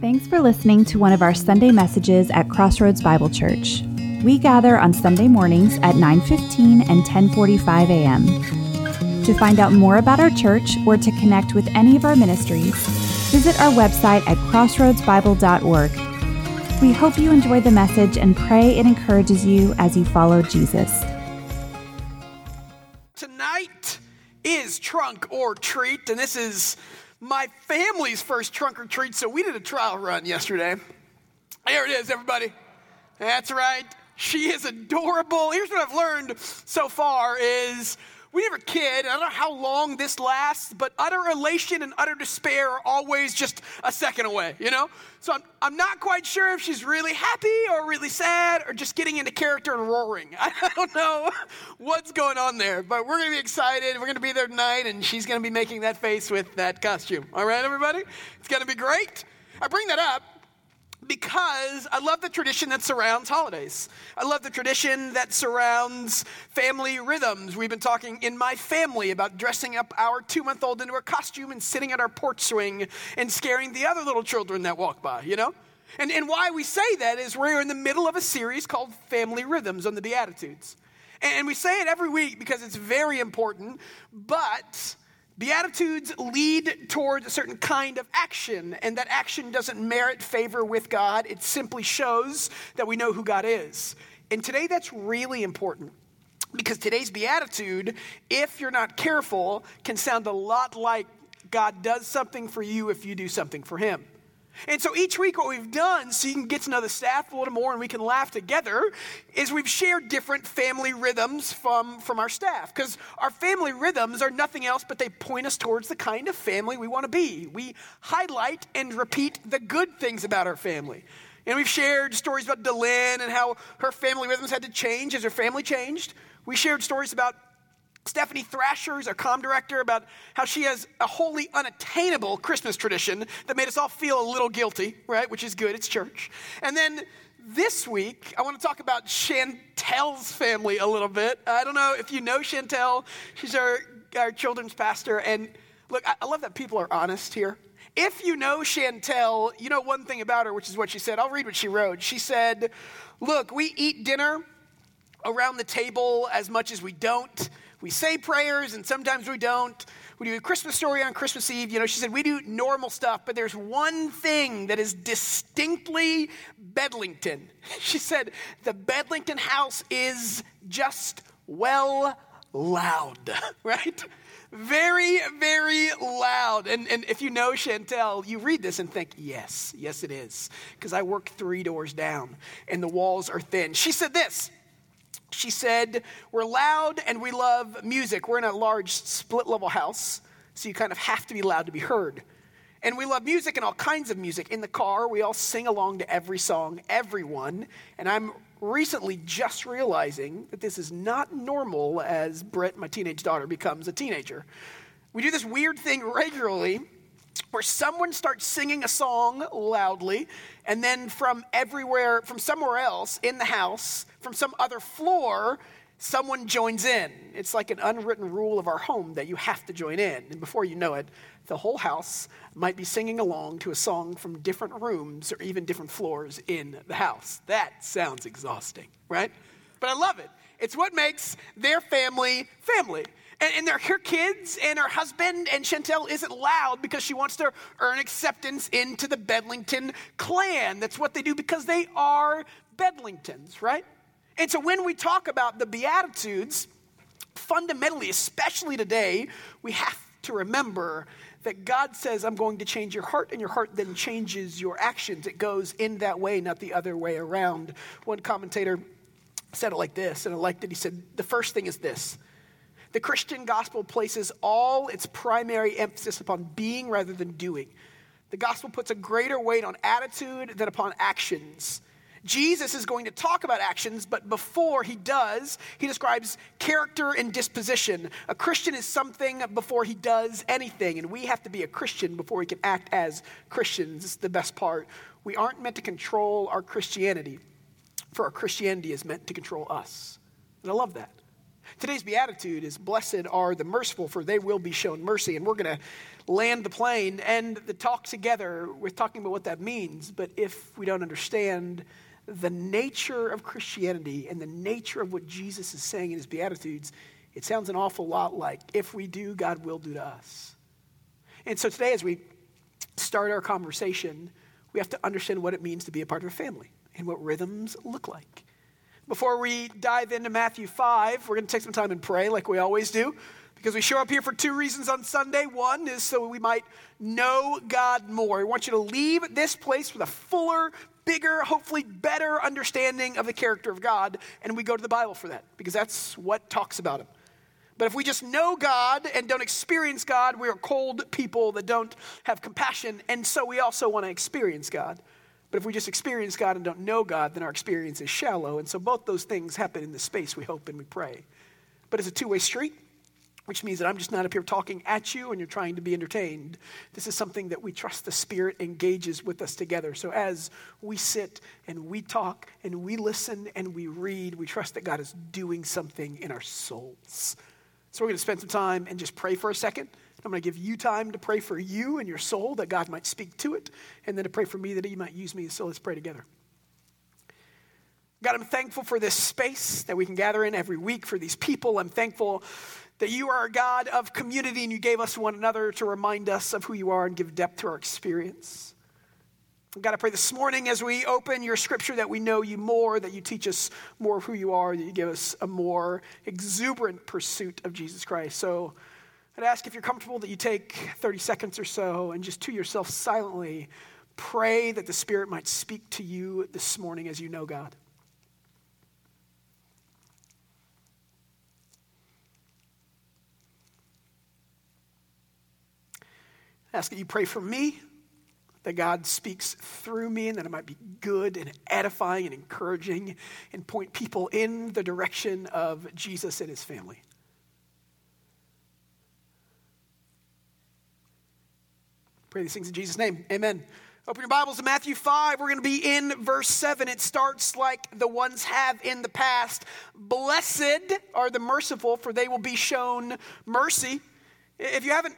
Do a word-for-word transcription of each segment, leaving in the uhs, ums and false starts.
Thanks for listening to one of our Sunday messages at Crossroads Bible Church. We gather on Sunday mornings at nine fifteen and ten forty-five a.m. To find out more about our church or to connect with any of our ministries, visit our website at crossroads bible dot org. We hope you enjoy the message and pray it encourages you as you follow Jesus. Tonight is Trunk or Treat, and this is my family's first trunk or treat, so we did a trial run yesterday. There it is, everybody. That's right. She is adorable. Here's what I've learned so far is we have a kid, and I don't know how long this lasts, but utter elation and utter despair are always just a second away, you know? So I'm, I'm not quite sure if she's really happy or really sad or just getting into character and roaring. I don't know what's going on there, but we're going to be excited. We're going to be there tonight, and she's going to be making that face with that costume. All right, everybody? It's going to be great. I bring that up because I love the tradition that surrounds holidays. I love the tradition that surrounds family rhythms. We've been talking in my family about dressing up our two-month-old into a costume and sitting at our porch swing and scaring the other little children that walk by, you know? And, and why we say that is we're in the middle of a series called Family Rhythms on the Beatitudes. And we say it every week because it's very important, but Beatitudes lead towards a certain kind of action, and that action doesn't merit favor with God. It simply shows that we know who God is. And today that's really important because today's Beatitude, if you're not careful, can sound a lot like God does something for you if you do something for him. And so each week what we've done, so you can get to know the staff a little more and we can laugh together, is we've shared different family rhythms from, from our staff. Because our family rhythms are nothing else but they point us towards the kind of family we want to be. We highlight and repeat the good things about our family. And we've shared stories about DeLynn and how her family rhythms had to change as her family changed. We shared stories about Stephanie Thrasher is our comm director, about how she has a wholly unattainable Christmas tradition that made us all feel a little guilty, right? Which is good, it's church. And then this week, I want to talk about Chantel's family a little bit. I don't know if you know Chantel. She's our, our children's pastor. And look, I, I love that people are honest here. If you know Chantel, you know one thing about her, which is what she said. I'll read what she wrote. She said, look, we eat dinner around the table as much as we don't. We say prayers, and sometimes we don't. We do a Christmas story on Christmas Eve. You know, she said, we do normal stuff, but there's one thing that is distinctly Bedlington. She said, the Bedlington house is just, well, loud, right? Very, very loud. And, and if you know Chantel, you read this and think, yes, yes it is, because I work three doors down, and the walls are thin. She said this. She said, we're loud and we love music. We're in a large split-level house, so you kind of have to be loud to be heard. And we love music and all kinds of music. In the car, we all sing along to every song, everyone. And I'm recently just realizing that this is not normal as Britt, my teenage daughter, becomes a teenager. We do this weird thing regularly where someone starts singing a song loudly, and then from everywhere, from somewhere else in the house, from some other floor, someone joins in. It's like an unwritten rule of our home that you have to join in. And before you know it, the whole house might be singing along to a song from different rooms or even different floors in the house. That sounds exhausting, right? But I love it. It's what makes their family family. And they're her kids and her husband, and Chantel isn't loud because she wants to earn acceptance into the Bedlington clan. That's what they do because they are Bedlingtons, right? And so when we talk about the Beatitudes, fundamentally, especially today, we have to remember that God says, I'm going to change your heart, and your heart then changes your actions. It goes in that way, not the other way around. One commentator said it like this, and I liked it. He said, the first thing is this. The Christian gospel places all its primary emphasis upon being rather than doing. The gospel puts a greater weight on attitude than upon actions. Jesus is going to talk about actions, but before he does, he describes character and disposition. A Christian is something before he does anything, and we have to be a Christian before we can act as Christians. This is the best part. We aren't meant to control our Christianity, for our Christianity is meant to control us. And I love that. Today's Beatitude is, blessed are the merciful, for they will be shown mercy. And we're going to land the plane and the talk together with talking about what that means. But if we don't understand the nature of Christianity and the nature of what Jesus is saying in his Beatitudes, it sounds an awful lot like, if we do, God will do to us. And so today, as we start our conversation, we have to understand what it means to be a part of a family and what rhythms look like. Before we dive into Matthew five, we're going to take some time and pray like we always do, because we show up here for two reasons on Sunday. One is so we might know God more. We want you to leave this place with a fuller, bigger, hopefully better understanding of the character of God, and we go to the Bible for that, because that's what talks about him. But if we just know God and don't experience God, we are cold people that don't have compassion, and so we also want to experience God. But if we just experience God and don't know God, then our experience is shallow, and so both those things happen in the space we hope and we pray. But it's a two-way street, which means that I'm just not up here talking at you and you're trying to be entertained. This is something that we trust the Spirit engages with us together. So as we sit and we talk and we listen and we read, we trust that God is doing something in our souls. So we're going to spend some time and just pray for a second. I'm going to give you time to pray for you and your soul, that God might speak to it, and then to pray for me that he might use me. So let's pray together. God, I'm thankful for this space that we can gather in every week, for these people. I'm thankful that you are a God of community and you gave us one another to remind us of who you are and give depth to our experience. God, I pray this morning as we open your scripture that we know you more, that you teach us more of who you are, that you give us a more exuberant pursuit of Jesus Christ. So I'd ask if you're comfortable that you take thirty seconds or so and just to yourself silently pray that the Spirit might speak to you this morning as you know God. I ask that you pray for me, that God speaks through me and that it might be good and edifying and encouraging and point people in the direction of Jesus and his family. Pray these things in Jesus' name. Amen. Open your Bibles to Matthew five. We're going to be in verse seven. It starts like the ones have in the past. Blessed are the merciful, for they will be shown mercy. If you haven't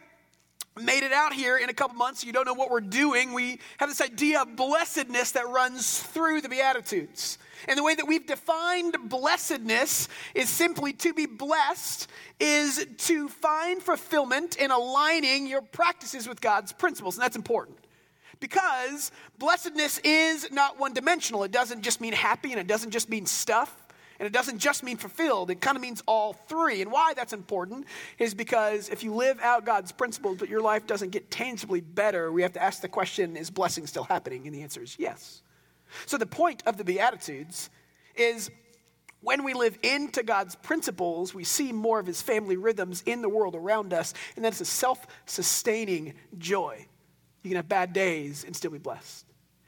made it out here in a couple months, you don't know what we're doing, we have this idea of blessedness that runs through the Beatitudes. And the way that we've defined blessedness is simply to be blessed is to find fulfillment in aligning your practices with God's principles. And that's important, because blessedness is not one-dimensional. It doesn't just mean happy, and it doesn't just mean stuff, and it doesn't just mean fulfilled. It kind of means all three. And why that's important is because if you live out God's principles but your life doesn't get tangibly better, we have to ask the question, is blessing still happening? And the answer is yes. So the point of the Beatitudes is when we live into God's principles, we see more of his family rhythms in the world around us, and that's a self-sustaining joy. You can have bad days and still be blessed.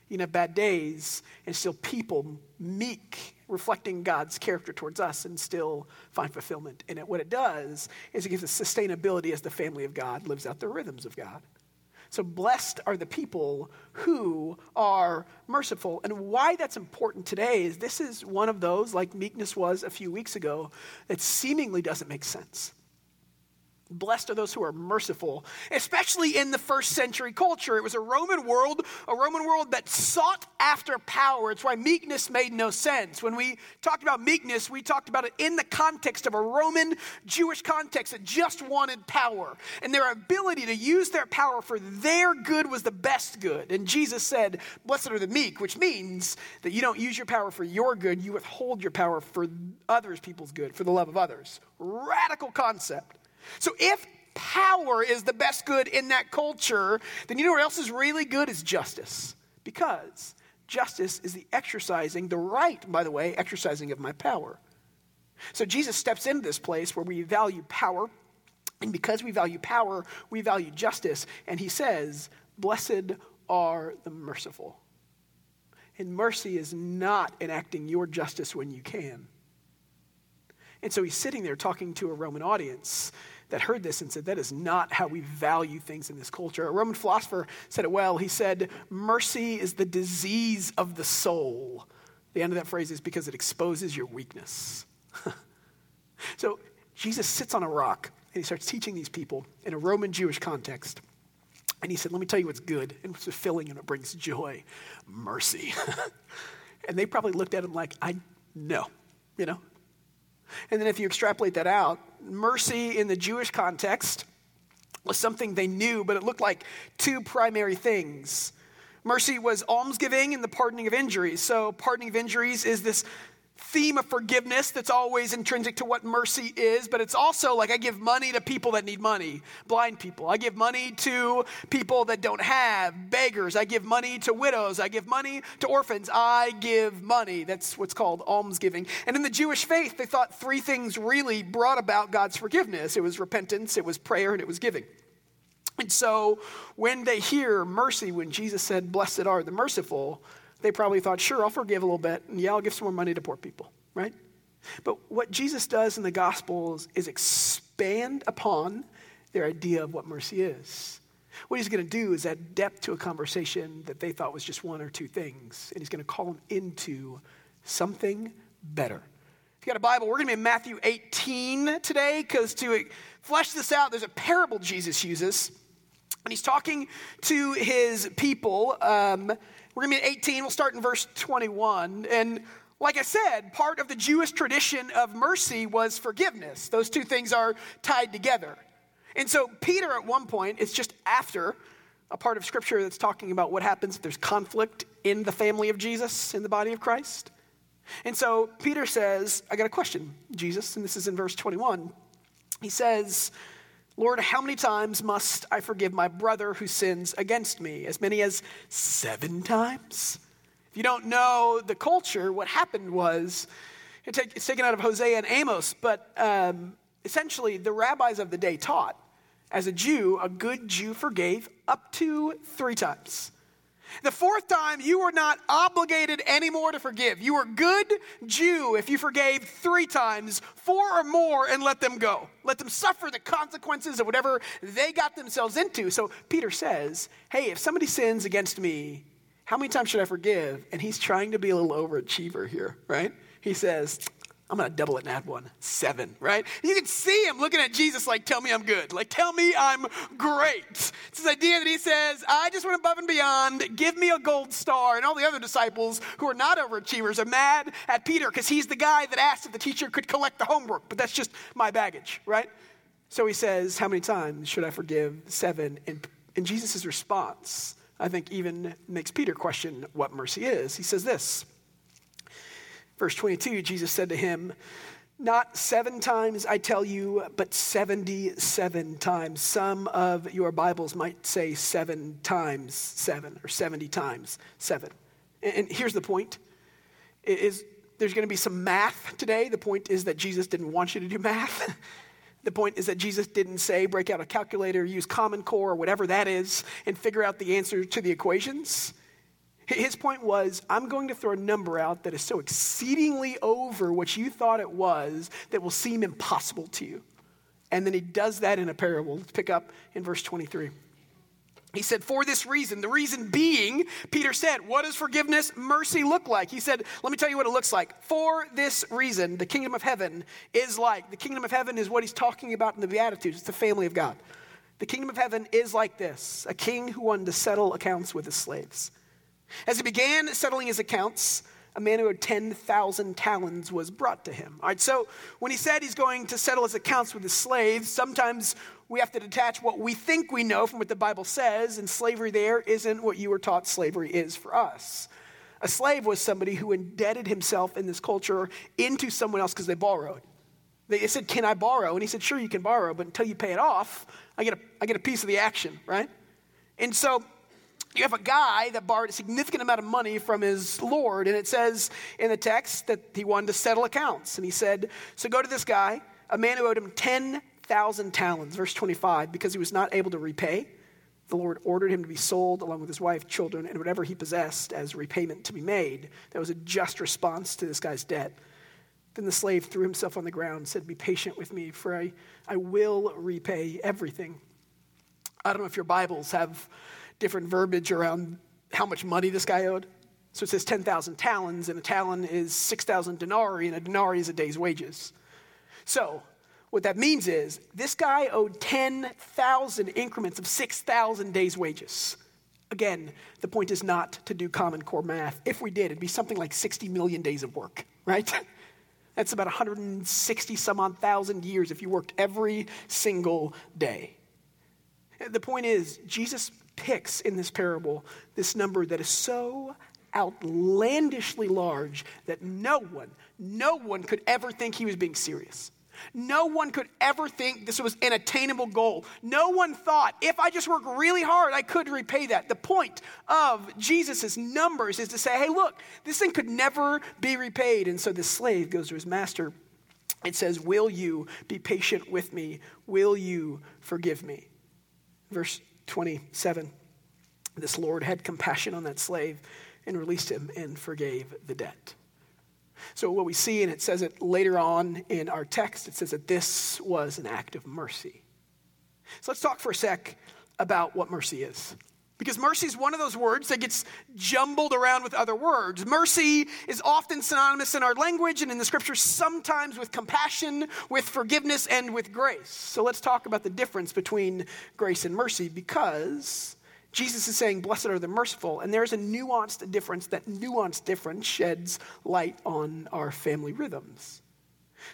You can have bad days and still people meek, reflecting God's character towards us, and still find fulfillment in it. What it does is it gives us sustainability as the family of God lives out the rhythms of God. So blessed are the people who are merciful. And why that's important today is this is one of those, like meekness was a few weeks ago, that seemingly doesn't make sense. Blessed are those who are merciful, especially in the first century culture. It was a Roman world, a Roman world that sought after power. It's why meekness made no sense. When we talked about meekness, we talked about it in the context of a Roman Jewish context that just wanted power. And their ability to use their power for their good was the best good. And Jesus said, blessed are the meek, which means that you don't use your power for your good. You withhold your power for others, people's good, for the love of others. Radical concept. So if power is the best good in that culture, then you know what else is really good is justice. Because justice is the exercising, the right, by the way, exercising of my power. So Jesus steps into this place where we value power. And because we value power, we value justice. And he says, blessed are the merciful. And mercy is not enacting your justice when you can. And so he's sitting there talking to a Roman audience that heard this and said, that is not how we value things in this culture. A Roman philosopher said it well. He said, mercy is the disease of the soul. The end of that phrase is because it exposes your weakness. So Jesus sits on a rock and he starts teaching these people in a Roman Jewish context. And he said, let me tell you what's good and what's fulfilling and what brings joy, mercy. And they probably looked at him like, I know, you know. And then if you extrapolate that out, mercy in the Jewish context was something they knew, but it looked like two primary things. Mercy was almsgiving and the pardoning of injuries. So pardoning of injuries is this theme of forgiveness that's always intrinsic to what mercy is, but it's also like I give money to people that need money, blind people. I give money to people that don't have, beggars. I give money to widows. I give money to orphans. I give money. That's what's called almsgiving. And in the Jewish faith, they thought three things really brought about God's forgiveness. It was repentance, it was prayer, and it was giving. And so when they hear mercy, when Jesus said, blessed are the merciful, they probably thought, sure, I'll forgive a little bit, and yeah, I'll give some more money to poor people, right? But what Jesus does in the Gospels is expand upon their idea of what mercy is. What he's going to do is add depth to a conversation that they thought was just one or two things, and he's going to call them into something better. If you got a Bible, we're going to be in Matthew eighteen today, because to flesh this out, there's a parable Jesus uses, and he's talking to his people. um, We're going to be at eighteen. We'll start in verse twenty-one. And like I said, part of the Jewish tradition of mercy was forgiveness. Those two things are tied together. And so Peter at one point, it's just after a part of Scripture that's talking about what happens if there's conflict in the family of Jesus, in the body of Christ. And so Peter says, I got a question, Jesus, and this is in verse twenty-one. He says, Lord, how many times must I forgive my brother who sins against me? As many as seven times? If you don't know the culture, what happened was, it's taken out of Hosea and Amos, but um, essentially the rabbis of the day taught, as a Jew, a good Jew forgave up to three times. The fourth time, you were not obligated anymore to forgive. You were a good Jew if you forgave three times, four or more, and let them go. Let them suffer the consequences of whatever they got themselves into. So Peter says, hey, if somebody sins against me, how many times should I forgive? And he's trying to be a little overachiever here, right? He says, I'm going to double it and add one, seven, right? You can see him looking at Jesus like, tell me I'm good. Like, tell me I'm great. It's this idea that he says, I just went above and beyond. Give me a gold star. And all the other disciples who are not overachievers are mad at Peter because he's the guy that asked if the teacher could collect the homework. But that's just my baggage, right? So he says, how many times should I forgive? Seven. And, and Jesus' response, I think, even makes Peter question what mercy is. He says this. Verse twenty-two, Jesus said to him, not seven times I tell you, but seventy-seven times. Some of your Bibles might say seven times seven or seventy times seven. And here's the point. Is there's going to be some math today. The point is that Jesus didn't want you to do math. The point is that Jesus didn't say break out a calculator, use Common Core or whatever that is, and figure out the answer to the equations. His point was, I'm going to throw a number out that is so exceedingly over what you thought it was that will seem impossible to you. And then he does that in a parable. Let's pick up in verse twenty-three. He said, for this reason, the reason being, Peter said, what does forgiveness, mercy look like? He said, let me tell you what it looks like. For this reason, the kingdom of heaven is like. The kingdom of heaven is what he's talking about in the Beatitudes. It's the family of God. The kingdom of heaven is like this, a king who wanted to settle accounts with his slaves. As he began settling his accounts, a man who had ten thousand talents was brought to him. All right, so when he said he's going to settle his accounts with his slaves, sometimes we have to detach what we think we know from what the Bible says, and slavery there isn't what you were taught slavery is for us. A slave was somebody who indebted himself in this culture into someone else because they borrowed. They said, can I borrow? And he said, sure, you can borrow, but until you pay it off, I get a, I get a piece of the action, right? And so you have a guy that borrowed a significant amount of money from his Lord, and it says in the text that he wanted to settle accounts. And he said, so go to this guy, a man who owed him ten thousand talents, verse twenty-five, because he was not able to repay. The Lord ordered him to be sold along with his wife, children, and whatever he possessed as repayment to be made. That was a just response to this guy's debt. Then the slave threw himself on the ground and said, be patient with me, for I, I will repay everything. I don't know if your Bibles have different verbiage around how much money this guy owed. So it says ten thousand talents, and a talent is six thousand denarii, and a denarii is a day's wages. So what that means is this guy owed ten thousand increments of six thousand days' wages. Again, the point is not to do common core math. If we did, it'd be something like sixty million days of work, right? That's about one hundred sixty some odd thousand years if you worked every single day. The point is, Jesus picks in this parable this number that is so outlandishly large that no one, no one could ever think he was being serious. No one could ever think this was an attainable goal. No one thought, if I just work really hard, I could repay that. The point of Jesus' numbers is to say, hey, look, this thing could never be repaid. And so the slave goes to his master and says, will you be patient with me? Will you forgive me? Verse twenty-seven, this Lord had compassion on that slave and released him and forgave the debt. So what we see, and it says it later on in our text, it says that this was an act of mercy. So let's talk for a sec about what mercy is. Because mercy is one of those words that gets jumbled around with other words. Mercy is often synonymous in our language and in the scriptures, sometimes with compassion, with forgiveness, and with grace. So let's talk about the difference between grace and mercy, because Jesus is saying, blessed are the merciful, and there's a nuanced difference. That nuanced difference sheds light on our family rhythms.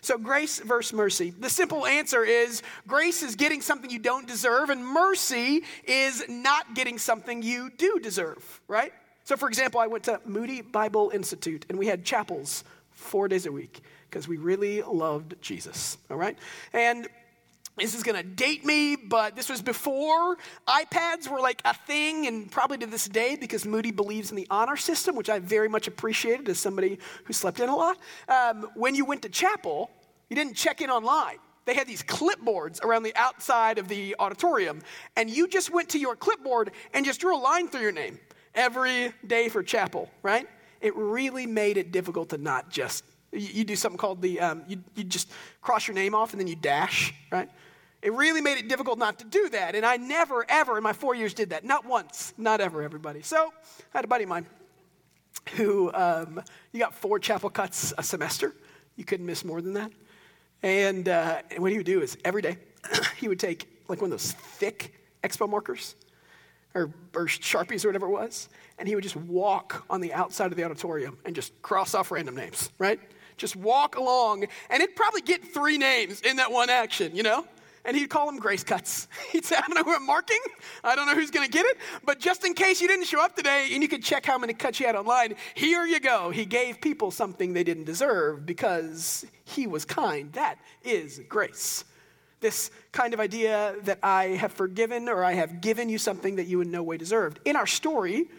So grace versus mercy. The simple answer is grace is getting something you don't deserve, and mercy is not getting something you do deserve, right? So for example, I went to Moody Bible Institute, and we had chapels four days a week because we really loved Jesus, all right? And this is going to date me, but this was before iPads were like a thing, and probably to this day, because Moody believes in the honor system, which I very much appreciated as somebody who slept in a lot. Um, when you went to chapel, you didn't check in online. They had these clipboards around the outside of the auditorium, and you just went to your clipboard and just drew a line through your name every day for chapel, right? It really made it difficult to not just, you, you do something called the, um, you, you just cross your name off and then you dash, right? It really made it difficult not to do that. And I never, ever in my four years did that. Not once. Not ever, everybody. So I had a buddy of mine who, um, you got four chapel cuts a semester. You couldn't miss more than that. And, uh, and what he would do is every day he would take like one of those thick Expo markers or, or Sharpies or whatever it was. And he would just walk on the outside of the auditorium and just cross off random names, right? Just walk along. And it'd probably get three names in that one action, you know? And he'd call them grace cuts. He'd say, I don't know who I'm marking. I don't know who's going to get it. But just in case you didn't show up today and you could check how many cuts you had online, here you go. He gave people something they didn't deserve because he was kind. That is grace. This kind of idea that I have forgiven or I have given you something that you in no way deserved. In our story,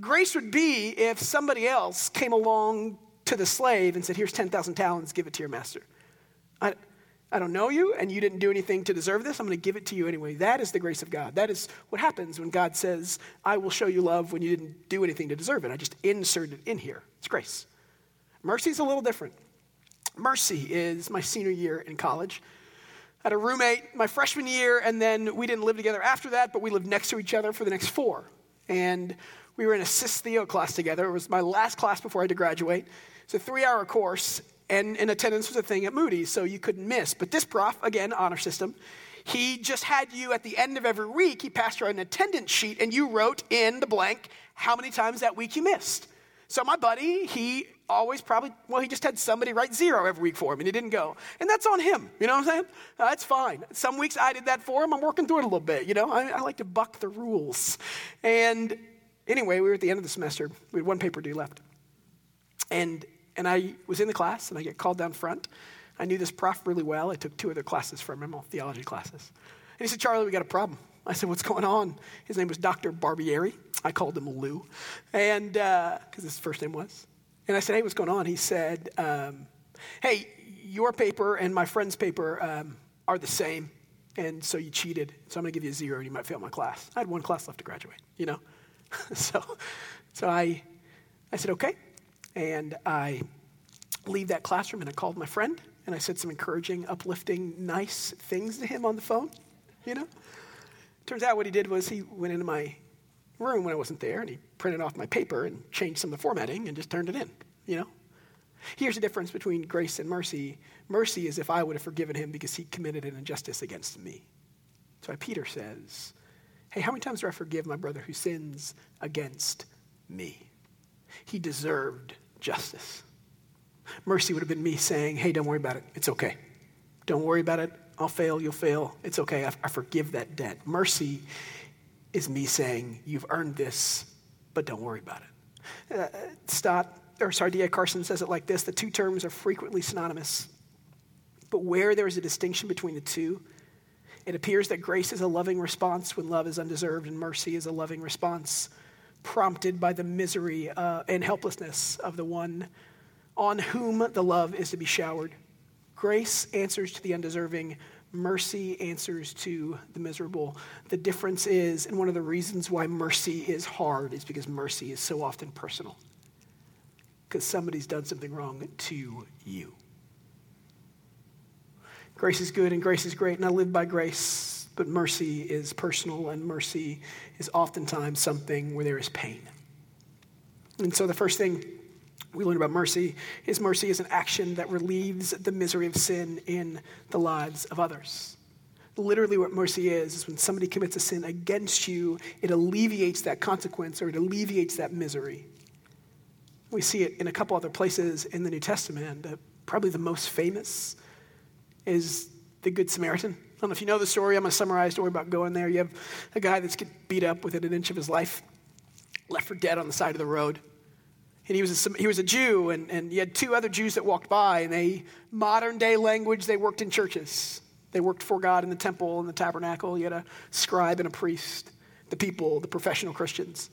grace would be if somebody else came along to the slave and said, here's ten thousand talents, give it to your master. I I don't know you, and you didn't do anything to deserve this. I'm going to give it to you anyway. That is the grace of God. That is what happens when God says, I will show you love when you didn't do anything to deserve it. I just inserted it in here. It's grace. Mercy is a little different. Mercy is my senior year in college. I had a roommate my freshman year, and then we didn't live together after that, but we lived next to each other for the next four. And we were in a Sys Theo class together. It was my last class before I had to graduate. It's a three-hour course. And, and attendance was a thing at Moody, so you couldn't miss. But this prof, again, honor system, he just had you at the end of every week, he passed around an attendance sheet, and you wrote in the blank how many times that week you missed. So my buddy, he always probably, well, he just had somebody write zero every week for him, and he didn't go. And that's on him, you know what I'm saying? Uh, that's fine. Some weeks I did that for him. I'm working through it a little bit, you know? I, I like to buck the rules. And anyway, we were at the end of the semester. We had one paper due left. And... And I was in the class, and I get called down front. I knew this prof really well. I took two other classes from him, all theology classes. And he said, Charlie, we got a problem. I said, what's going on? His name was Doctor Barbieri. I called him Lou, and because uh, his first name was. And I said, hey, what's going on? He said, um, hey, your paper and my friend's paper um, are the same, and so you cheated. So I'm going to give you a zero, and you might fail my class. I had one class left to graduate, you know? so so I, I said, okay. And I leave that classroom, and I called my friend, and I said some encouraging, uplifting, nice things to him on the phone, you know? Turns out what he did was he went into my room when I wasn't there, and he printed off my paper and changed some of the formatting and just turned it in, you know? Here's the difference between grace and mercy. Mercy is if I would have forgiven him because he committed an injustice against me. That's why Peter says, hey, how many times do I forgive my brother who sins against me? He deserved justice. Mercy would have been me saying, hey, don't worry about it. It's okay. Don't worry about it. I'll fail. You'll fail. It's okay. I, I forgive that debt. Mercy is me saying, you've earned this, but don't worry about it. Uh, Stott, or sorry, D A Carson says it like this. The two terms are frequently synonymous, but where there is a distinction between the two, it appears that grace is a loving response when love is undeserved, and mercy is a loving response prompted by the misery uh, and helplessness of the one on whom the love is to be showered. Grace answers to the undeserving. Mercy answers to the miserable. The difference is, and one of the reasons why mercy is hard is because mercy is so often personal, because somebody's done something wrong to you. Grace is good and grace is great, and I live by grace, but mercy is personal, and mercy is oftentimes something where there is pain. And so the first thing we learn about mercy is mercy is an action that relieves the misery of sin in the lives of others. Literally what mercy is, is when somebody commits a sin against you, it alleviates that consequence, or it alleviates that misery. We see it in a couple other places in the New Testament. Probably the most famous is the Good Samaritan. I don't know if you know the story. I'm going to summarize. Don't worry about going there. You have a guy that's getting beat up within an inch of his life, left for dead on the side of the road. And he was a, he was a Jew, and, and he had two other Jews that walked by, and they, modern-day language, they worked in churches. They worked for God in the temple and the tabernacle. You had a scribe and a priest, the people, the professional Christians.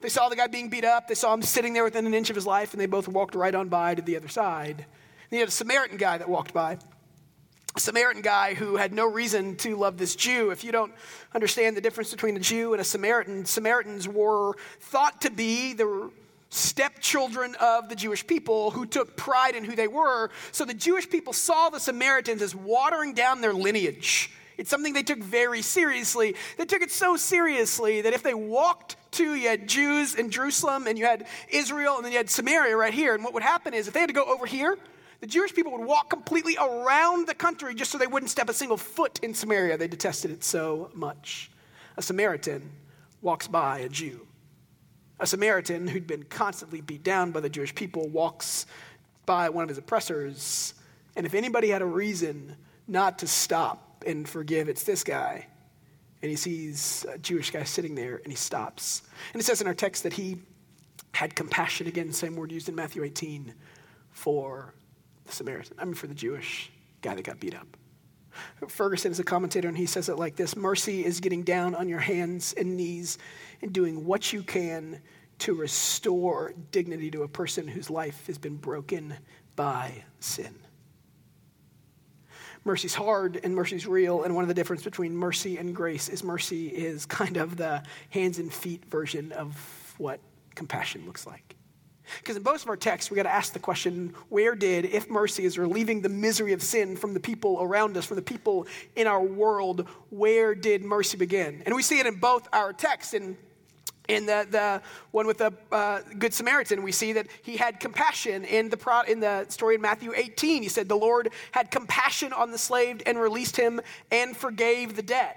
They saw the guy being beat up. They saw him sitting there within an inch of his life, and they both walked right on by to the other side. And he had a Samaritan guy that walked by. Samaritan guy who had no reason to love this Jew. If you don't understand the difference between a Jew and a Samaritan, Samaritans were thought to be the stepchildren of the Jewish people who took pride in who they were. So the Jewish people saw the Samaritans as watering down their lineage. It's something they took very seriously. They took it so seriously that if they walked to, you had Jews in Jerusalem, and you had Israel, and then you had Samaria right here. And what would happen is if they had to go over here, the Jewish people would walk completely around the country just so they wouldn't step a single foot in Samaria. They detested it so much. A Samaritan walks by a Jew. A Samaritan who'd been constantly beat down by the Jewish people walks by one of his oppressors. And if anybody had a reason not to stop and forgive, it's this guy. And he sees a Jewish guy sitting there, and he stops. And it says in our text that he had compassion, again, same word used in Matthew eighteen, for the Samaritan, I mean for the Jewish guy that got beat up. Ferguson is a commentator, and he says it like this. Mercy is getting down on your hands and knees and doing what you can to restore dignity to a person whose life has been broken by sin. Mercy's hard and mercy's real, and one of the differences between mercy and grace is mercy is kind of the hands and feet version of what compassion looks like. Because in both of our texts, we got to ask the question, where did, if mercy is relieving the misery of sin from the people around us, from the people in our world, where did mercy begin? And we see it in both our texts. In, in the, the one with the uh, Good Samaritan, we see that he had compassion. In the, pro, in the story in Matthew eighteen, he said, the Lord had compassion on the slave and released him and forgave the debt.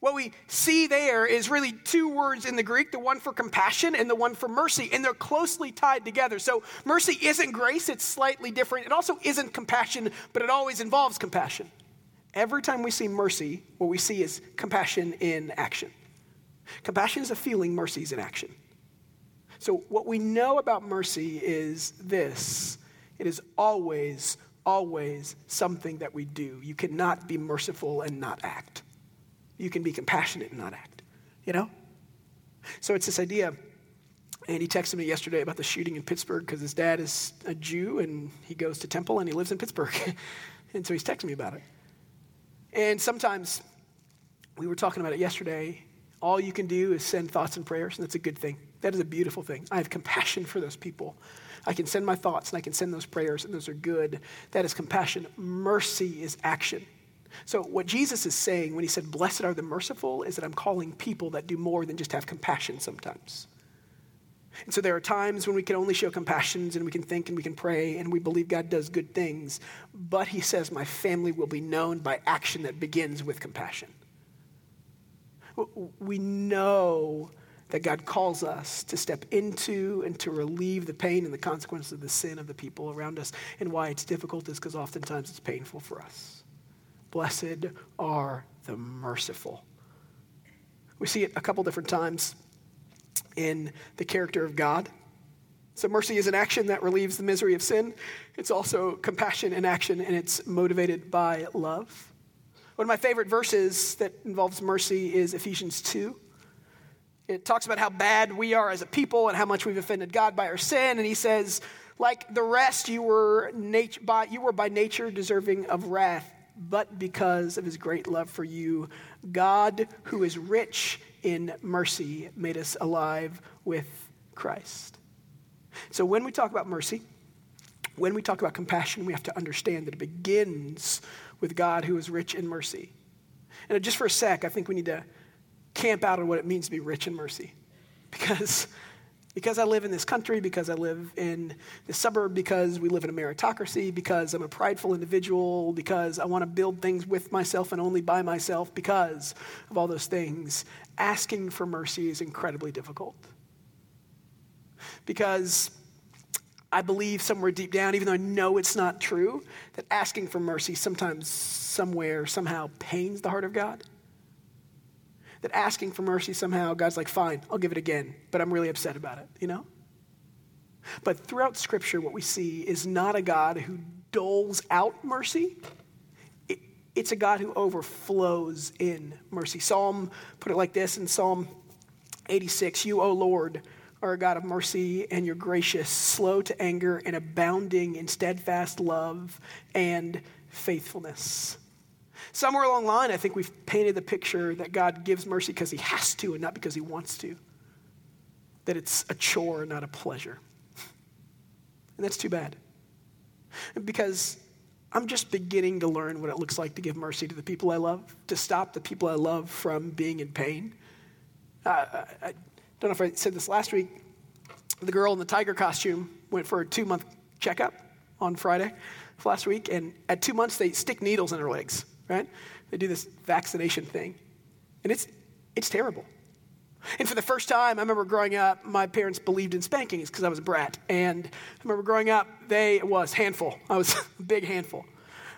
What we see there is really two words in the Greek, the one for compassion and the one for mercy, and they're closely tied together. So mercy isn't grace, it's slightly different. It also isn't compassion, but it always involves compassion. Every time we see mercy, what we see is compassion in action. Compassion is a feeling, mercy is an action. So what we know about mercy is this: it is always, always something that we do. You cannot be merciful and not act. You can be compassionate and not act, you know? So it's this idea, and he texted me yesterday about the shooting in Pittsburgh because his dad is a Jew, and he goes to temple, and he lives in Pittsburgh. And so he's texting me about it. And sometimes, we were talking about it yesterday, all you can do is send thoughts and prayers, and that's a good thing. That is a beautiful thing. I have compassion for those people. I can send my thoughts, and I can send those prayers, and those are good. That is compassion. Mercy is action. So what Jesus is saying when he said, blessed are the merciful, is that I'm calling people that do more than just have compassion sometimes. And so there are times when we can only show compassion, and we can think and we can pray and we believe God does good things. But he says, my family will be known by action that begins with compassion. We know that God calls us to step into and to relieve the pain and the consequences of the sin of the people around us. And why it's difficult is because oftentimes it's painful for us. Blessed are the merciful. We see it a couple different times in the character of God. So mercy is an action that relieves the misery of sin. It's also compassion in action, and it's motivated by love. One of my favorite verses that involves mercy is Ephesians two. It talks about how bad we are as a people and how much we've offended God by our sin. And he says, like the rest, you were, nat- by, you were by nature deserving of wrath, but because of his great love for you, God, who is rich in mercy, made us alive with Christ. So when we talk about mercy, when we talk about compassion, we have to understand that it begins with God, who is rich in mercy. And just for a sec, I think we need to camp out on what it means to be rich in mercy. Because, because I live in this country, because I live in this suburb, because we live in a meritocracy, because I'm a prideful individual, because I want to build things with myself and only by myself, because of all those things, asking for mercy is incredibly difficult. Because I believe somewhere deep down, even though I know it's not true, that asking for mercy sometimes, somewhere, somehow pains the heart of God. That asking for mercy somehow, God's like, fine, I'll give it again, but I'm really upset about it, you know? But throughout Scripture, what we see is not a God who doles out mercy. It, it's a God who overflows in mercy. Psalm put it like this in Psalm eighty-six, you, O Lord, are a God of mercy, and you're gracious, slow to anger, and abounding in steadfast love and faithfulness. Somewhere along the line, I think we've painted the picture that God gives mercy because he has to and not because he wants to. That it's a chore, not a pleasure. And that's too bad. Because I'm just beginning to learn what it looks like to give mercy to the people I love, to stop the people I love from being in pain. Uh, I don't know if I said this last week. The girl in the tiger costume went for a two-month checkup on Friday of last week. And at two months, they stick needles in her legs. Right? They do this vaccination thing. And it's it's terrible. And for the first time, I remember growing up, my parents believed in spankings because I was a brat. And I remember growing up, they was handful. I was a big handful.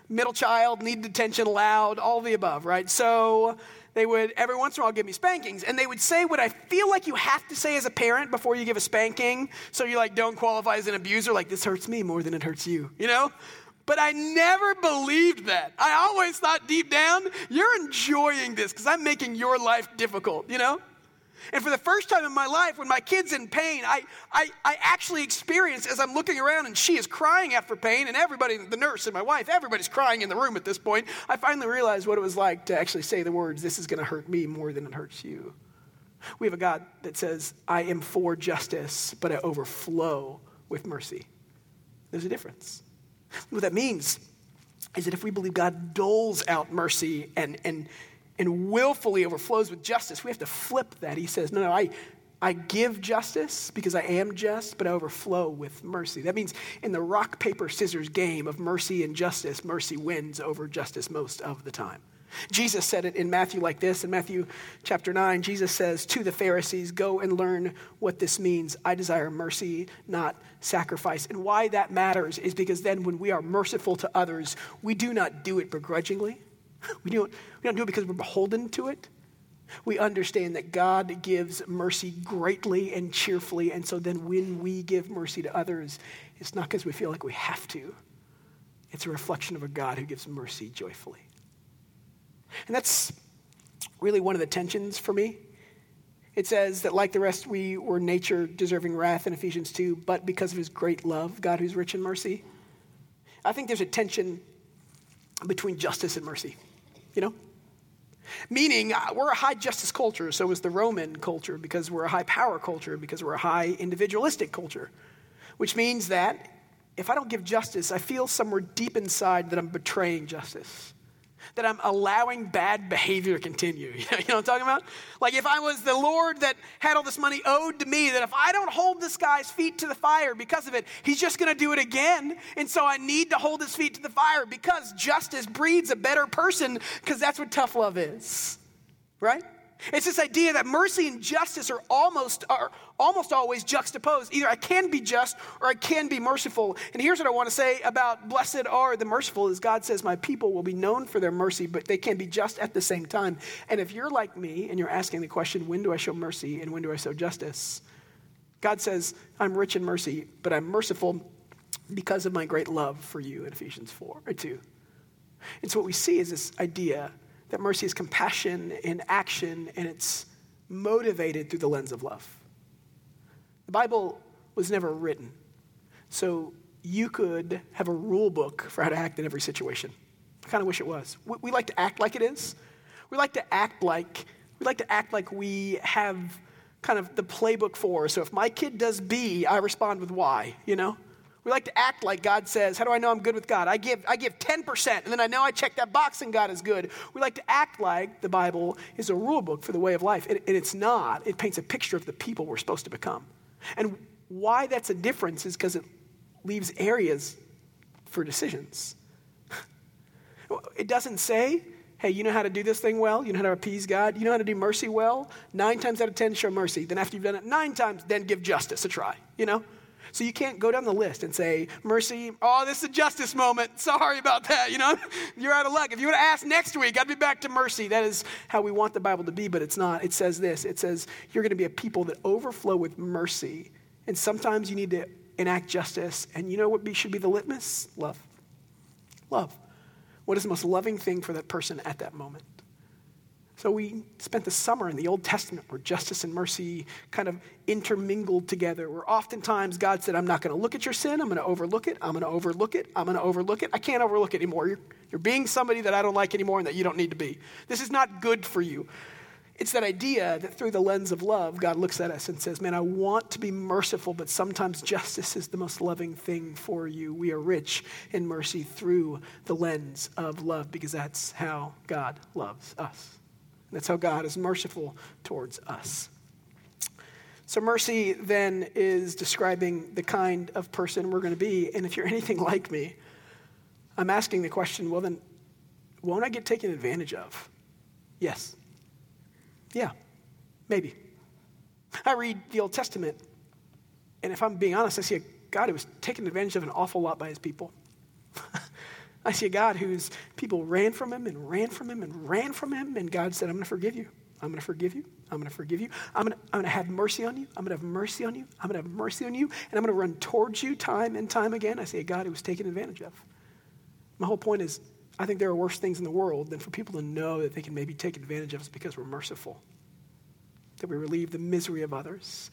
Middle child, needed attention, loud, all the above, right? So they would every once in a while give me spankings. And they would say what I feel like you have to say as a parent before you give a spanking. So you like don't qualify as an abuser. Like, this hurts me more than it hurts you, you know? But I never believed that. I always thought deep down, you're enjoying this because I'm making your life difficult, you know? And for the first time in my life, when my kid's in pain, I, I, I actually experienced, as I'm looking around and she is crying after pain, and everybody, the nurse and my wife, everybody's crying in the room at this point, I finally realized what it was like to actually say the words, this is going to hurt me more than it hurts you. We have a God that says, I am for justice, but I overflow with mercy. There's a difference. What that means is that if we believe God doles out mercy and and and willfully overflows with justice, we have to flip that. He says, no, no, I, I give justice because I am just, but I overflow with mercy. That means in the rock, paper, scissors game of mercy and justice, mercy wins over justice most of the time. Jesus said it in Matthew like this. In Matthew chapter nine, Jesus says to the Pharisees, go and learn what this means. I desire mercy, not sacrifice. And why that matters is because then when we are merciful to others, we do not do it begrudgingly. We don't, we don't do it because we're beholden to it. We understand that God gives mercy greatly and cheerfully. And so then when we give mercy to others, it's not because we feel like we have to. It's a reflection of a God who gives mercy joyfully. And that's really one of the tensions for me. It says that like the rest, we were nature deserving wrath in Ephesians two, but because of his great love, God who's rich in mercy. I think there's a tension between justice and mercy, you know? Meaning we're a high justice culture, so is the Roman culture, because we're a high power culture, because we're a high individualistic culture, which means that if I don't give justice, I feel somewhere deep inside that I'm betraying justice. that I'm allowing bad behavior to continue. You know, you know what I'm talking about? Like if I was the Lord that had all this money owed to me, that if I don't hold this guy's feet to the fire because of it, he's just going to do it again. And so I need to hold his feet to the fire because justice breeds a better person, because that's what tough love is, right? It's this idea that mercy and justice are almost are almost always juxtaposed. Either I can be just or I can be merciful. And here's what I want to say about blessed are the merciful is God says, my people will be known for their mercy, but they can be just at the same time. And if you're like me and you're asking the question, when do I show mercy and when do I show justice? God says, I'm rich in mercy, but I'm merciful because of my great love for you in Ephesians four or two. And so what we see is this idea that mercy is compassion in action, and it's motivated through the lens of love. The Bible was never written so you could have a rule book for how to act in every situation. I kind of wish it was. We, we like to act like it is. We like to act like we like to act like we have kind of the playbook for. So if my kid does B, I respond with Y. You know, we like to act like God says, how do I know I'm good with God? I give I give ten percent, and then I know I check that box and God is good. We like to act like the Bible is a rule book for the way of life, and, and it's not. It paints a picture of the people we're supposed to become. And why that's a difference is because it leaves areas for decisions. It doesn't say, hey, you know how to do this thing well? You know how to appease God? You know how to do mercy well? Nine times out of ten, show mercy. Then after you've done it nine times, then give justice a try, you know? So you can't go down the list and say, mercy, oh, this is a justice moment. Sorry about that, you know? You're out of luck. If you would have asked next week, I'd be back to mercy. That is how we want the Bible to be, but it's not. It says this. It says you're going to be a people that overflow with mercy, and sometimes you need to enact justice, and you know what be, should be the litmus? Love. Love. What is the most loving thing for that person at that moment? So we spent the summer in the Old Testament where justice and mercy kind of intermingled together, where oftentimes God said, I'm not going to look at your sin. I'm going to overlook it. I'm going to overlook it. I'm going to overlook it. I can't overlook it anymore. You're, you're being somebody that I don't like anymore and that you don't need to be. This is not good for you. It's that idea that through the lens of love, God looks at us and says, man, I want to be merciful, but sometimes justice is the most loving thing for you. We are rich in mercy through the lens of love because that's how God loves us. That's how God is merciful towards us. So mercy then is describing the kind of person we're going to be. And if you're anything like me, I'm asking the question, well then, won't I get taken advantage of? Yes. Yeah, maybe. I read the Old Testament, and if I'm being honest, I see a God who was taken advantage of an awful lot by his people. I see a God whose people ran from him and ran from him and ran from him. And God said, I'm going to forgive you. I'm going to forgive you. I'm going to forgive you. I'm going to, I'm going to have mercy on you. I'm going to have mercy on you. I'm going to have mercy on you. And I'm going to run towards you time and time again. I see a God who was taken advantage of. My whole point is, I think there are worse things in the world than for people to know that they can maybe take advantage of us because we're merciful, that we relieve the misery of others,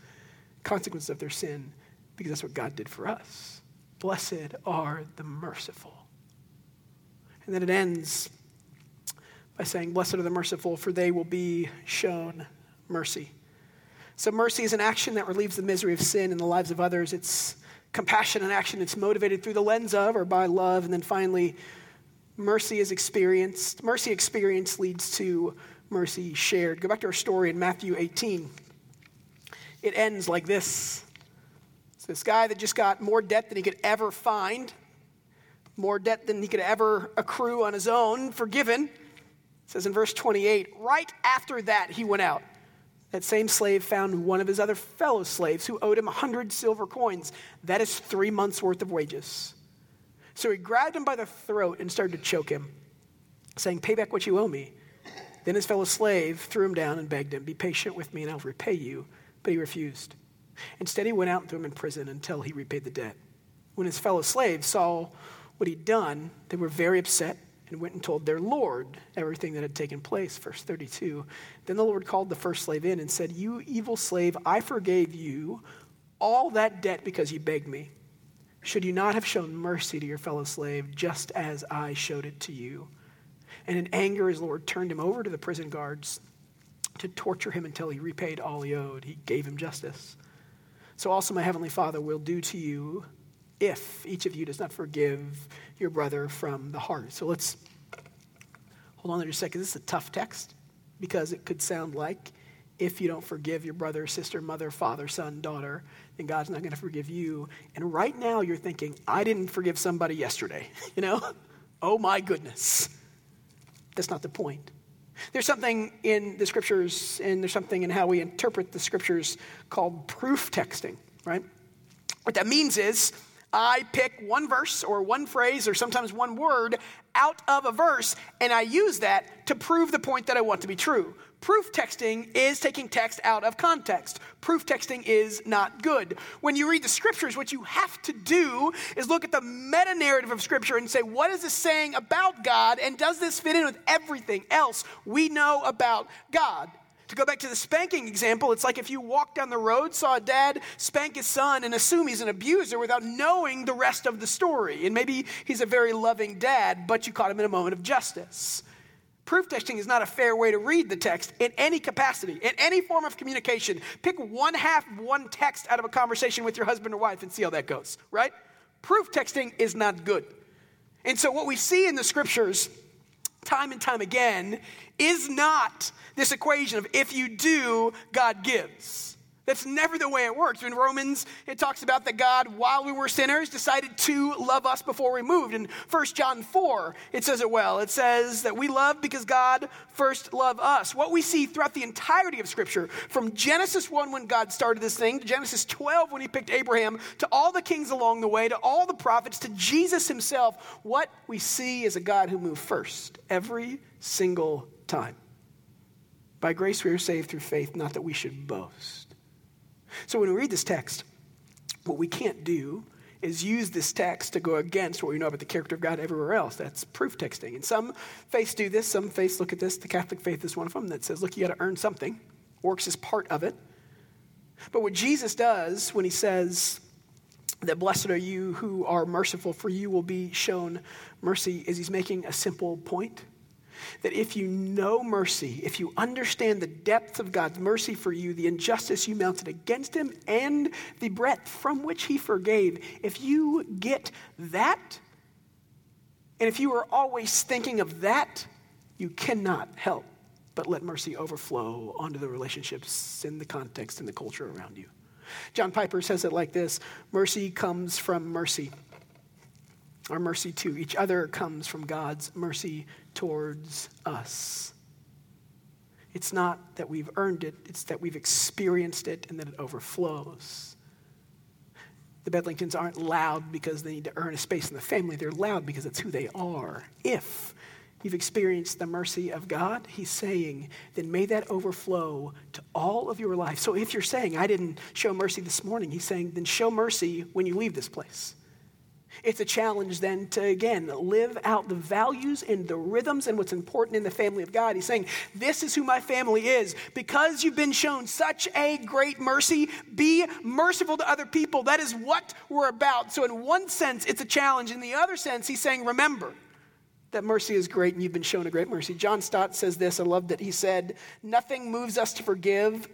consequences of their sin, because that's what God did for us. Blessed are the merciful. And then it ends by saying, blessed are the merciful, for they will be shown mercy. So mercy is an action that relieves the misery of sin in the lives of others. It's compassion and action. It's motivated through the lens of or by love. And then finally, mercy is experienced. Mercy experience leads to mercy shared. Go back to our story in Matthew eighteen. It ends like this. It's this guy that just got more debt than he could ever find. More debt than he could ever accrue on his own, forgiven. It says in verse twenty-eight, right after that he went out. That same slave found one of his other fellow slaves who owed him one hundred silver coins. That is three months' worth of wages. So he grabbed him by the throat and started to choke him, saying, pay back what you owe me. Then his fellow slave threw him down and begged him, be patient with me and I'll repay you. But he refused. Instead, he went out and threw him in prison until he repaid the debt. When his fellow slaves saw what he'd done, they were very upset and went and told their Lord everything that had taken place. Verse thirty-two, then the Lord called the first slave in and said, you evil slave, I forgave you all that debt because you begged me. Should you not have shown mercy to your fellow slave just as I showed it to you? And in anger, his Lord turned him over to the prison guards to torture him until he repaid all he owed. He gave him justice. So also my heavenly Father will do to you if each of you does not forgive your brother from the heart. So let's hold on there just a second, this is a tough text because it could sound like if you don't forgive your brother, sister, mother, father, son, daughter, then God's not going to forgive you. And right now you're thinking, I didn't forgive somebody yesterday, you know? Oh my goodness. That's not the point. There's something in the scriptures and there's something in how we interpret the scriptures called proof texting, right? What that means is I pick one verse or one phrase or sometimes one word out of a verse and I use that to prove the point that I want to be true. Proof texting is taking text out of context. Proof texting is not good. When you read the scriptures, what you have to do is look at the meta-narrative of scripture and say, what is this saying about God? And does this fit in with everything else we know about God? To go back to the spanking example, it's like if you walk down the road, saw a dad spank his son and assume he's an abuser without knowing the rest of the story. And maybe he's a very loving dad, but you caught him in a moment of justice. Proof texting is not a fair way to read the text in any capacity, in any form of communication. Pick one half, one text out of a conversation with your husband or wife and see how that goes, right? Proof texting is not good. And so what we see in the scriptures time and time again is not this equation of if you do, God gives. That's never the way it works. In Romans, it talks about that God, while we were sinners, decided to love us before we moved. In First John four, it says it well. It says that we love because God first loved us. What we see throughout the entirety of Scripture, from Genesis one when God started this thing, to Genesis twelve when he picked Abraham, to all the kings along the way, to all the prophets, to Jesus himself, what we see is a God who moved first every single time. By grace we are saved through faith, not that we should boast. So when we read this text, what we can't do is use this text to go against what we know about the character of God everywhere else. That's proof texting. And some faiths do this. Some faiths look at this. The Catholic faith is one of them that says, look, you got to earn something. Works is part of it. But what Jesus does when he says that blessed are you who are merciful, for you will be shown mercy, is he's making a simple point. That if you know mercy, if you understand the depth of God's mercy for you, the injustice you mounted against him, and the breadth from which he forgave, if you get that, and if you are always thinking of that, you cannot help but let mercy overflow onto the relationships and the context and the culture around you. John Piper says it like this: mercy comes from mercy. Our mercy to each other comes from God's mercy towards us. It's not that we've earned it, it's that we've experienced it and that it overflows. The Bedlingtons aren't loud because they need to earn a space in the family. They're loud because it's who they are. If you've experienced the mercy of God, he's saying, then may that overflow to all of your life. So if you're saying, I didn't show mercy this morning, he's saying, then show mercy when you leave this place. It's a challenge then to, again, live out the values and the rhythms and what's important in the family of God. He's saying, this is who my family is. Because you've been shown such a great mercy, be merciful to other people. That is what we're about. So in one sense, it's a challenge. In the other sense, he's saying, remember that mercy is great and you've been shown a great mercy. John Stott says this. I love that he said, nothing moves us to forgive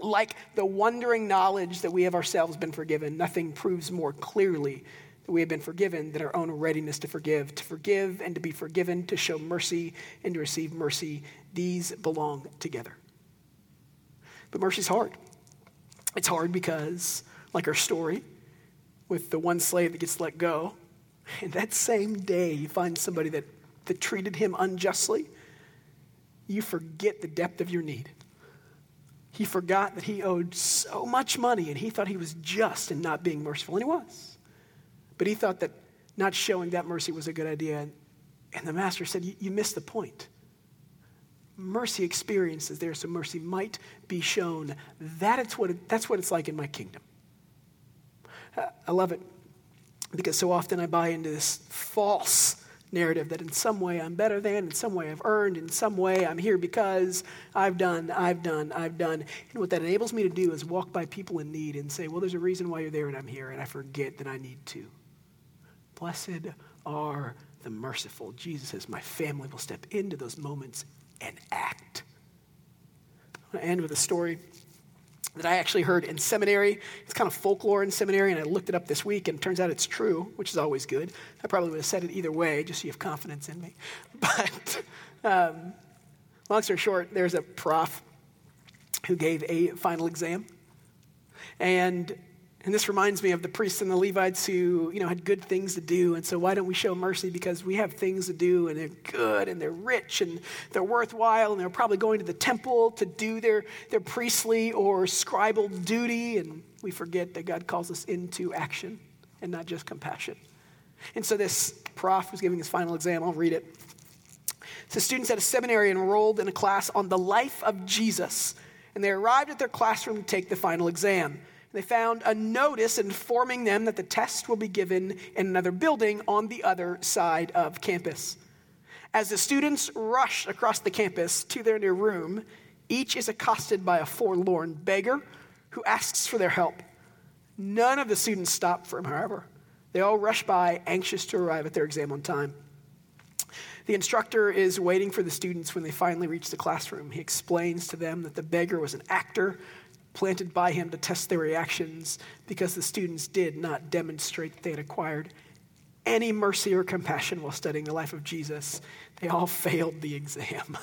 like the wondering knowledge that we have ourselves been forgiven. Nothing proves more clearly we have been forgiven than our own readiness to forgive, to forgive and to be forgiven, to show mercy and to receive mercy. These belong together. But mercy's hard. It's hard because, like our story with the one slave that gets let go, and that same day you find somebody that, that treated him unjustly, you forget the depth of your need. He forgot that he owed so much money and he thought he was just in not being merciful, and he was. But he thought that not showing that mercy was a good idea. And, and the master said, you missed the point. Mercy experience is there, so mercy might be shown. That it's what it, that's what it's like in my kingdom. I love it because so often I buy into this false narrative that in some way I'm better than, in some way I've earned, in some way I'm here because I've done, I've done, I've done. And what that enables me to do is walk by people in need and say, well, there's a reason why you're there and I'm here, and I forget that I need to. Blessed are the merciful. Jesus says, my family will step into those moments and act. I'm going to end with a story that I actually heard in seminary. It's kind of folklore in seminary, and I looked it up this week, and it turns out it's true, which is always good. I probably would have said it either way, just so you have confidence in me. But um, long story short, there's a prof who gave a final exam, and and this reminds me of the priests and the Levites who, you know, had good things to do, and so why don't we show mercy? Because we have things to do, and they're good, and they're rich, and they're worthwhile, and they're probably going to the temple to do their, their priestly or scribal duty, and we forget that God calls us into action and not just compassion. And so this prof was giving his final exam. I'll read it. So students at a seminary enrolled in a class on the life of Jesus, and they arrived at their classroom to take the final exam. They found a notice informing them that the test will be given in another building on the other side of campus. As the students rush across the campus to their new room, each is accosted by a forlorn beggar who asks for their help. None of the students stop for him, however. They all rush by, anxious to arrive at their exam on time. The instructor is waiting for the students when they finally reach the classroom. He explains to them that the beggar was an actor planted by him to test their reactions because the students did not demonstrate that they had acquired any mercy or compassion while studying the life of Jesus. They all failed the exam.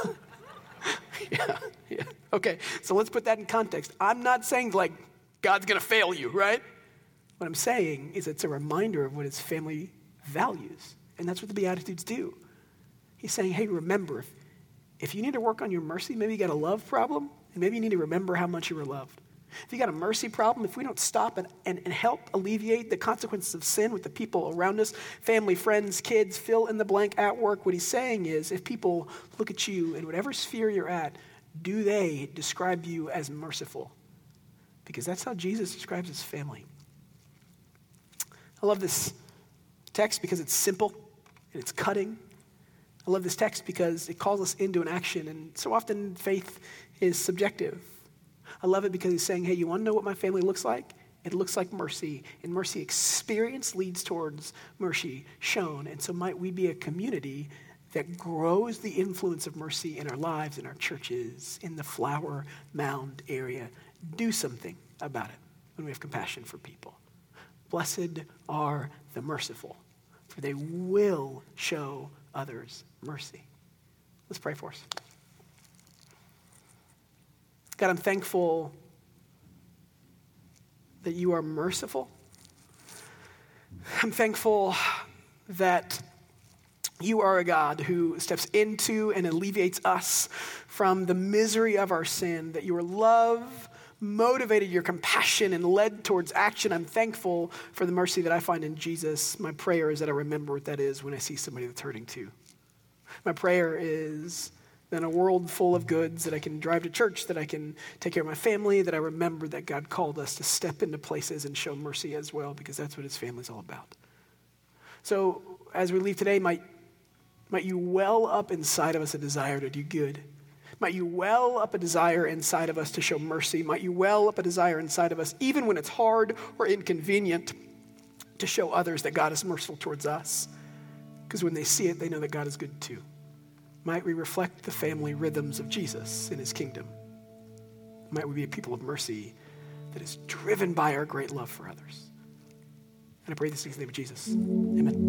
yeah, yeah. Okay, so let's put that in context. I'm not saying, like, God's going to fail you, right? What I'm saying is it's a reminder of what his family values, and that's what the Beatitudes do. He's saying, hey, remember, if, if you need to work on your mercy, maybe you got a love problem, and maybe you need to remember how much you were loved. If you got a mercy problem, if we don't stop and, and, and help alleviate the consequences of sin with the people around us, family, friends, kids, fill in the blank at work, what he's saying is if people look at you in whatever sphere you're at, do they describe you as merciful? Because that's how Jesus describes his family. I love this text because it's simple and it's cutting. I love this text because it calls us into an action, and so often faith is subjective. I love it because he's saying, hey, you want to know what my family looks like? It looks like mercy, and mercy experience leads towards mercy shown. And so might we be a community that grows the influence of mercy in our lives, in our churches, in the Flower Mound area. Do something about it when we have compassion for people. Blessed are the merciful, for they will show others mercy. Let's pray for us. God, I'm thankful that you are merciful. I'm thankful that you are a God who steps into and alleviates us from the misery of our sin, that your love motivated your compassion and led towards action. I'm thankful for the mercy that I find in Jesus. My prayer is that I remember what that is when I see somebody that's hurting too. My prayer is in a world full of goods, that I can drive to church, that I can take care of my family, that I remember that God called us to step into places and show mercy as well, because that's what his family's all about. So as we leave today, might, might you well up inside of us a desire to do good. Might you well up a desire inside of us to show mercy. Might you well up a desire inside of us, even when it's hard or inconvenient, to show others that God is merciful towards us. Because when they see it, they know that God is good too. Might we reflect the family rhythms of Jesus in his kingdom? Might we be a people of mercy that is driven by our great love for others? And I pray this in the name of Jesus. Amen.